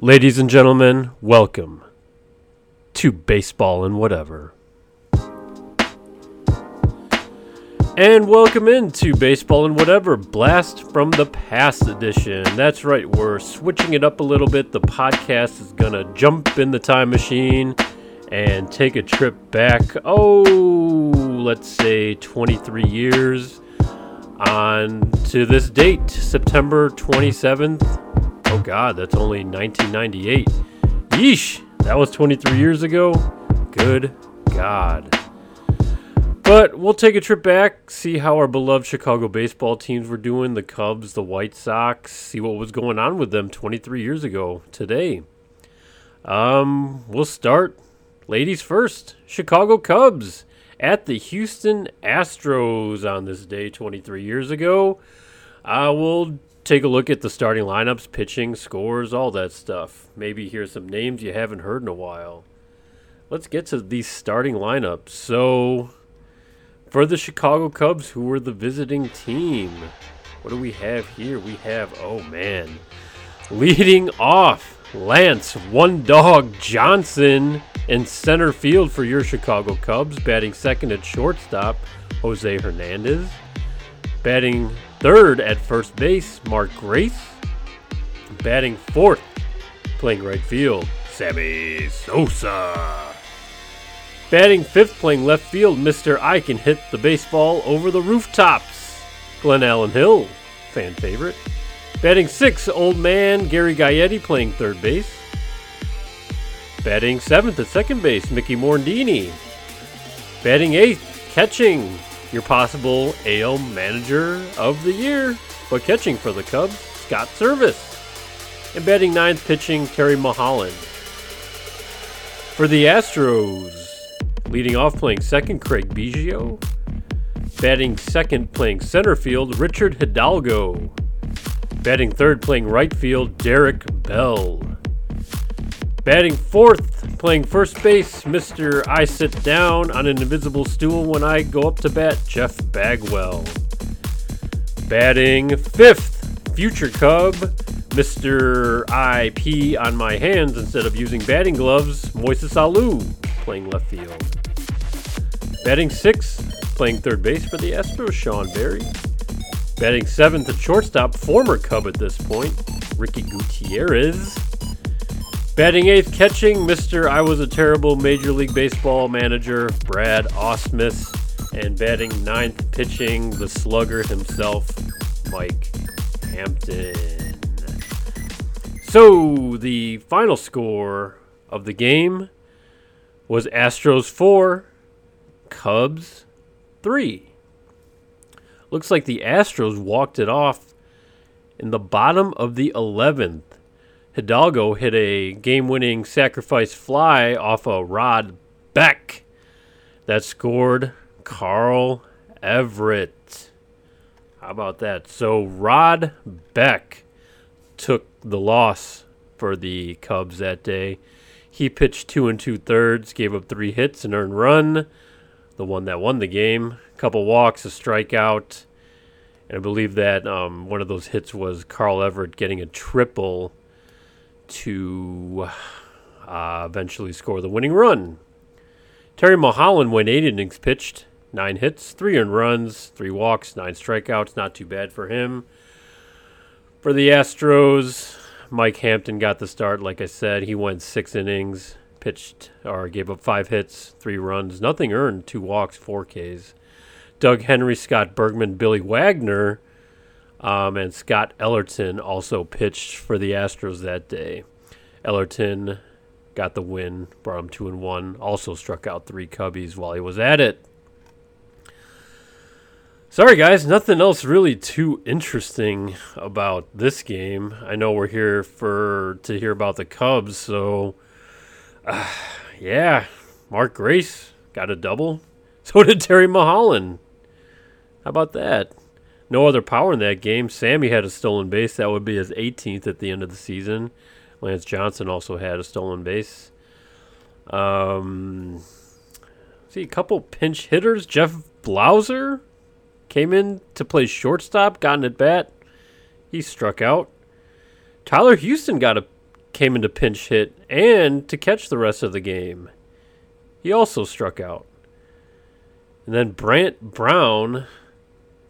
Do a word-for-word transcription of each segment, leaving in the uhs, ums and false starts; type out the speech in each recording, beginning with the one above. Ladies and gentlemen, welcome to Baseball and Whatever. And welcome into Baseball and Whatever, Blast from the Past edition. That's right, we're switching it up a little bit. The podcast is going to jump in the time machine and take a trip back, oh, let's say twenty-three years on to this date, September twenty-seventh. Oh God, that's only nineteen ninety-eight. Yeesh, that was twenty-three years ago. Good God. But we'll take a trip back, see how our beloved Chicago baseball teams were doing, the Cubs, the White Sox, see what was going on with them twenty-three years ago today. Um, we'll start, ladies first, Chicago Cubs at the Houston Astros on this day twenty-three years ago. I will take a look at the starting lineups, pitching, scores, all that stuff. Maybe hear some names you haven't heard in a while. Let's get to these starting lineups. So, for the Chicago Cubs, who were the visiting team, what do we have here? We have, oh man, leading off, Lance One Dog Johnson in center field for your Chicago Cubs. Batting second at shortstop, Jose Hernandez. Batting third at first base, Mark Grace. Batting fourth, playing right field, Sammy Sosa. Batting fifth, playing left field, Mister I Can Hit the Baseball Over the Rooftops, Glenallen Hill, fan favorite. Batting sixth, old man Gary Gaetti, playing third base. Batting seventh at second base, Mickey Morandini. Batting eighth, catching, your possible A L Manager of the Year, but catching for the Cubs, Scott Servais. And batting ninth, pitching, Terry Mulholland. For the Astros, leading off, playing second, Craig Biggio. Batting second, playing center field, Richard Hidalgo. Batting third, playing right field, Derek Bell. Batting fourth, playing first base, Mister I Sit Down on an Invisible Stool When I Go Up to Bat, Jeff Bagwell. Batting fifth, future Cub, Mister I Pee on My Hands Instead of Using Batting Gloves, Moises Alou, playing left field. Batting sixth, playing third base for the Astros, Sean Berry. Batting seventh at shortstop, former Cub at this point, Ricky Gutierrez. Batting eighth, catching, Mister I Was a Terrible Major League Baseball Manager, Brad Ausmus. And batting ninth, pitching, the slugger himself, Mike Hampton. So, the final score of the game was Astros four, Cubs three. Looks like the Astros walked it off in the bottom of the eleventh. Hidalgo hit a game-winning sacrifice fly off of Rod Beck that scored Carl Everett. How about that? So Rod Beck took the loss for the Cubs that day. He pitched two and two-thirds, gave up three hits, an earned run, the one that won the game, a couple walks, a strikeout, and I believe that um, one of those hits was Carl Everett getting a triple to uh, eventually score the winning run. Terry Mulholland went eight innings pitched, nine hits, three earned runs, three walks, nine strikeouts. Not too bad for him. For the Astros, Mike Hampton got the start. Like I said, he went six innings, pitched or gave up five hits, three runs, nothing earned, two walks, four Ks. Doug Henry, Scott Bergman, Billy Wagner, Um, and Scott Ellerton also pitched for the Astros that day. Ellerton got the win, brought him two and one. Also struck out three Cubbies while he was at it. Sorry, guys, nothing else really too interesting about this game. I know we're here for to hear about the Cubs, so uh, yeah, Mark Grace got a double. So did Terry Mulholland. How about that? No other power in that game. Sammy had a stolen base. That would be his eighteenth at the end of the season. Lance Johnson also had a stolen base. Um, see, a couple pinch hitters. Jeff Blauser came in to play shortstop, got an at-bat. He struck out. Tyler Houston got a came into pinch hit and to catch the rest of the game. He also struck out. And then Brant Brown,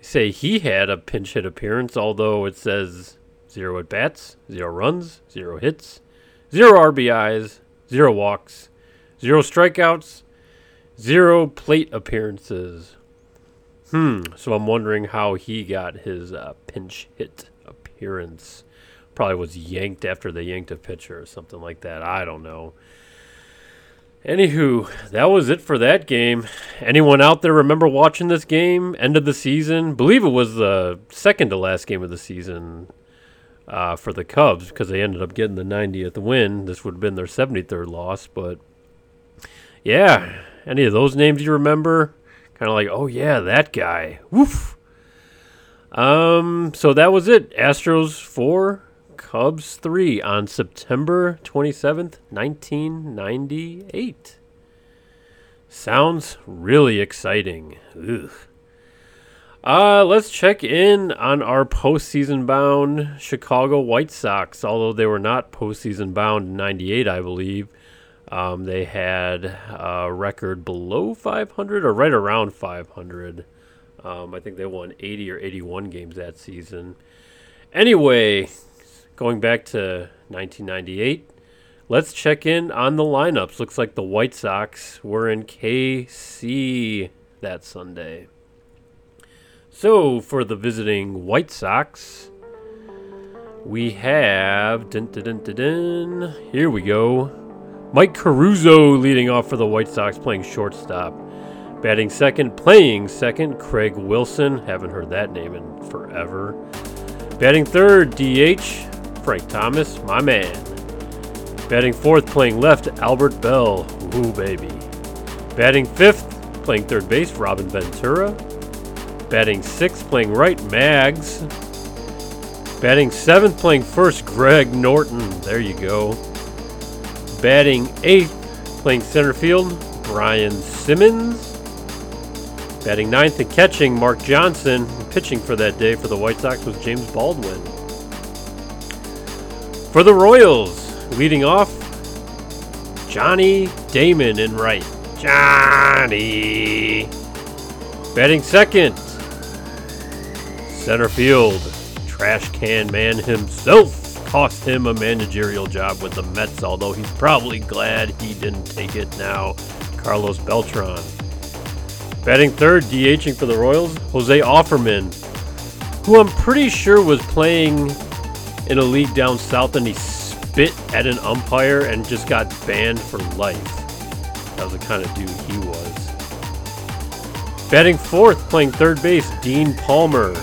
say he had a pinch hit appearance, although it says zero at-bats, zero runs, zero hits, zero R B Is, zero walks, zero strikeouts, zero plate appearances. Hmm, so I'm wondering how he got his uh, pinch hit appearance. Probably was yanked after they yanked a pitcher or something like that. I don't know. Anywho, that was it for that game. Anyone out there remember watching this game? End of the season? Believe it was the second to last game of the season uh, for the Cubs because they ended up getting the ninetieth win. This would have been their seventy-third loss. But, yeah, any of those names you remember? Kind of like, oh, yeah, that guy. Woof. Um, so that was it. Astros four. Cubs three on September twenty-seventh, nineteen ninety-eight. Sounds really exciting. Ugh. Uh, let's check in on our postseason-bound Chicago White Sox, although they were not postseason-bound in ninety-eight, I believe. Um, they had a record below five hundred or right around five hundred. Um, I think they won eighty or eighty-one games that season. Anyway, going back to nineteen ninety-eight, let's check in on the lineups. Looks like the White Sox were in K C that Sunday. So for the visiting White Sox, we have, dun, dun, dun, dun, dun, here we go, Mike Caruso leading off for the White Sox, playing shortstop. Batting second, playing second, Craig Wilson. Haven't heard that name in forever. Batting third, D H, Frank Thomas, my man. Batting fourth, playing left, Albert Bell. Ooh, baby. Batting fifth, playing third base, Robin Ventura. Batting sixth, playing right, Mags. Batting seventh, playing first, Greg Norton. There you go. Batting eighth, playing center field, Brian Simmons. Batting ninth and catching, Mark Johnson. Pitching for that day for the White Sox was James Baldwin. For the Royals, leading off, Johnny Damon in right. Johnny! Batting second, center field, trash can man himself. Cost him a managerial job with the Mets, although he's probably glad he didn't take it now, Carlos Beltran. Batting third, DHing for the Royals, Jose Offerman, who I'm pretty sure was playing in a league down south and he spit at an umpire and just got banned for life. That was the kind of dude he was. Batting fourth, playing third base, Dean Palmer.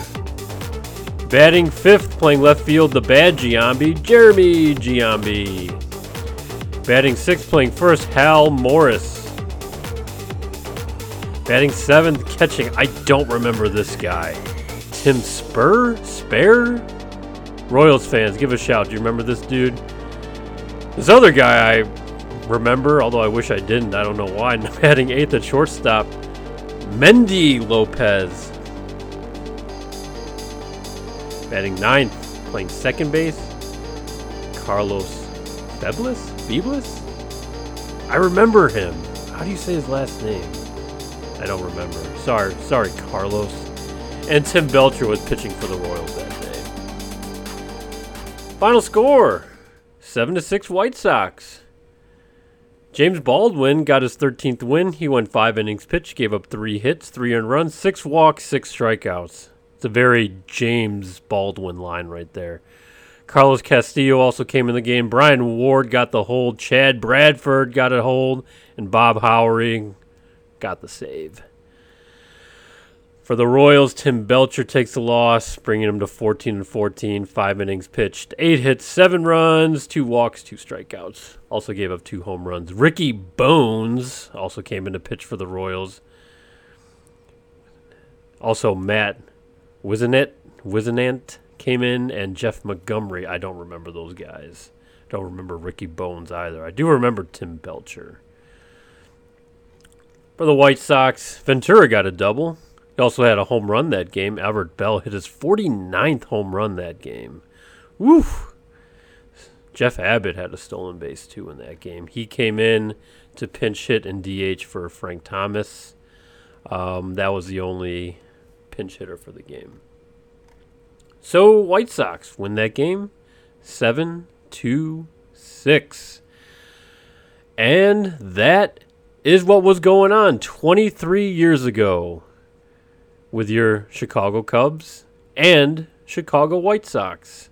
Batting fifth, playing left field, the bad Giambi, Jeremy Giambi. Batting sixth, playing first, Hal Morris. Batting seventh, catching, I don't remember this guy, Tim Spur? Spare? Royals fans, give a shout. Do you remember this dude? This other guy I remember, although I wish I didn't. I don't know why. Batting eighth at shortstop, Mendy Lopez. Batting ninth, playing second base, Carlos Beblis? Beblis? I remember him. How do you say his last name? I don't remember. Sorry, sorry, Carlos. And Tim Belcher was pitching for the Royals that day. Final score, seven to six White Sox. James Baldwin got his thirteenth win. He went five innings pitched, gave up three hits, three earned runs, six walks, six strikeouts. It's a very James Baldwin line right there. Carlos Castillo also came in the game. Brian Ward got the hold. Chad Bradford got a hold. And Bob Howery got the save. For the Royals, Tim Belcher takes the loss, bringing him to fourteen and fourteen, five innings pitched, eight hits, seven runs, two walks, two strikeouts. Also gave up two home runs. Ricky Bones also came in to pitch for the Royals. Also, Matt Wisenant, Wisenant came in, and Jeff Montgomery. I don't remember those guys. I don't remember Ricky Bones either. I do remember Tim Belcher. For the White Sox, Ventura got a double. He also had a home run that game. Albert Bell hit his forty-ninth home run that game. Woof! Jeff Abbott had a stolen base, too, in that game. He came in to pinch hit and D H for Frank Thomas. Um, that was the only pinch hitter for the game. So, White Sox win that game seven to six. And that is what was going on twenty-three years ago with your Chicago Cubs and Chicago White Sox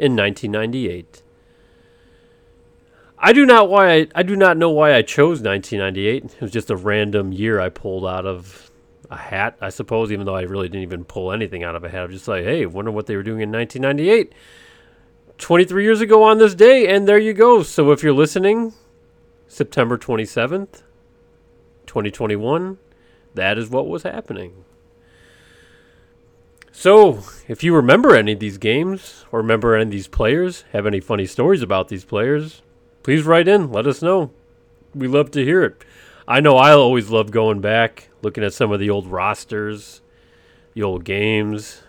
in nineteen ninety-eight. I do not why I, I do not know why I chose nineteen ninety-eight. It was just a random year I pulled out of a hat, I suppose, even though I really didn't even pull anything out of a hat. I was just like, hey, wonder what they were doing in nineteen ninety-eight. twenty-three years ago on this day, and there you go. So if you're listening, September twenty-seventh, twenty twenty-one, that is what was happening. So if you remember any of these games or remember any of these players, have any funny stories about these players, please write in. Let us know. We love to hear it. I know I always love going back, looking at some of the old rosters, the old games,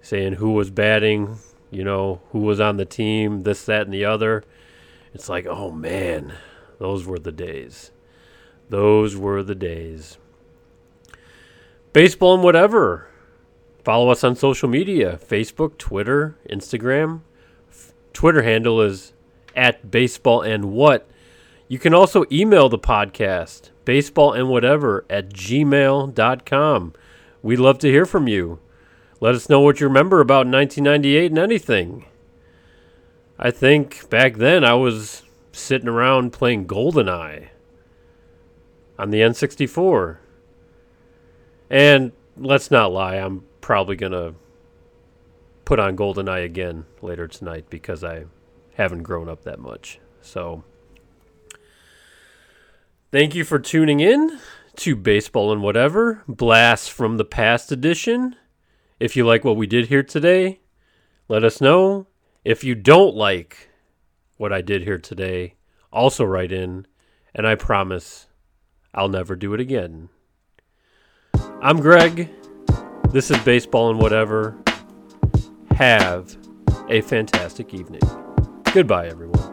saying who was batting, you know, who was on the team, this, that, and the other. It's like, oh, man, those were the days. Those were the days. Baseball and whatever. Follow us on social media, Facebook, Twitter, Instagram. F- Twitter handle is at baseball and what. You can also email the podcast, baseball and whatever at gmail dot com. We'd love to hear from you. Let us know what you remember about nineteen ninety-eight and anything. I think back then I was sitting around playing GoldenEye on the N sixty-four. And let's not lie, I'm probably going to put on GoldenEye again later tonight because I haven't grown up that much. So thank you for tuning in to Baseball and Whatever, Blast from the Past edition. If you like what we did here today, let us know. If you don't like what I did here today, also write in, and I promise I'll never do it again. I'm Greg. This is Baseball and Whatever. Have a fantastic evening. Goodbye, everyone.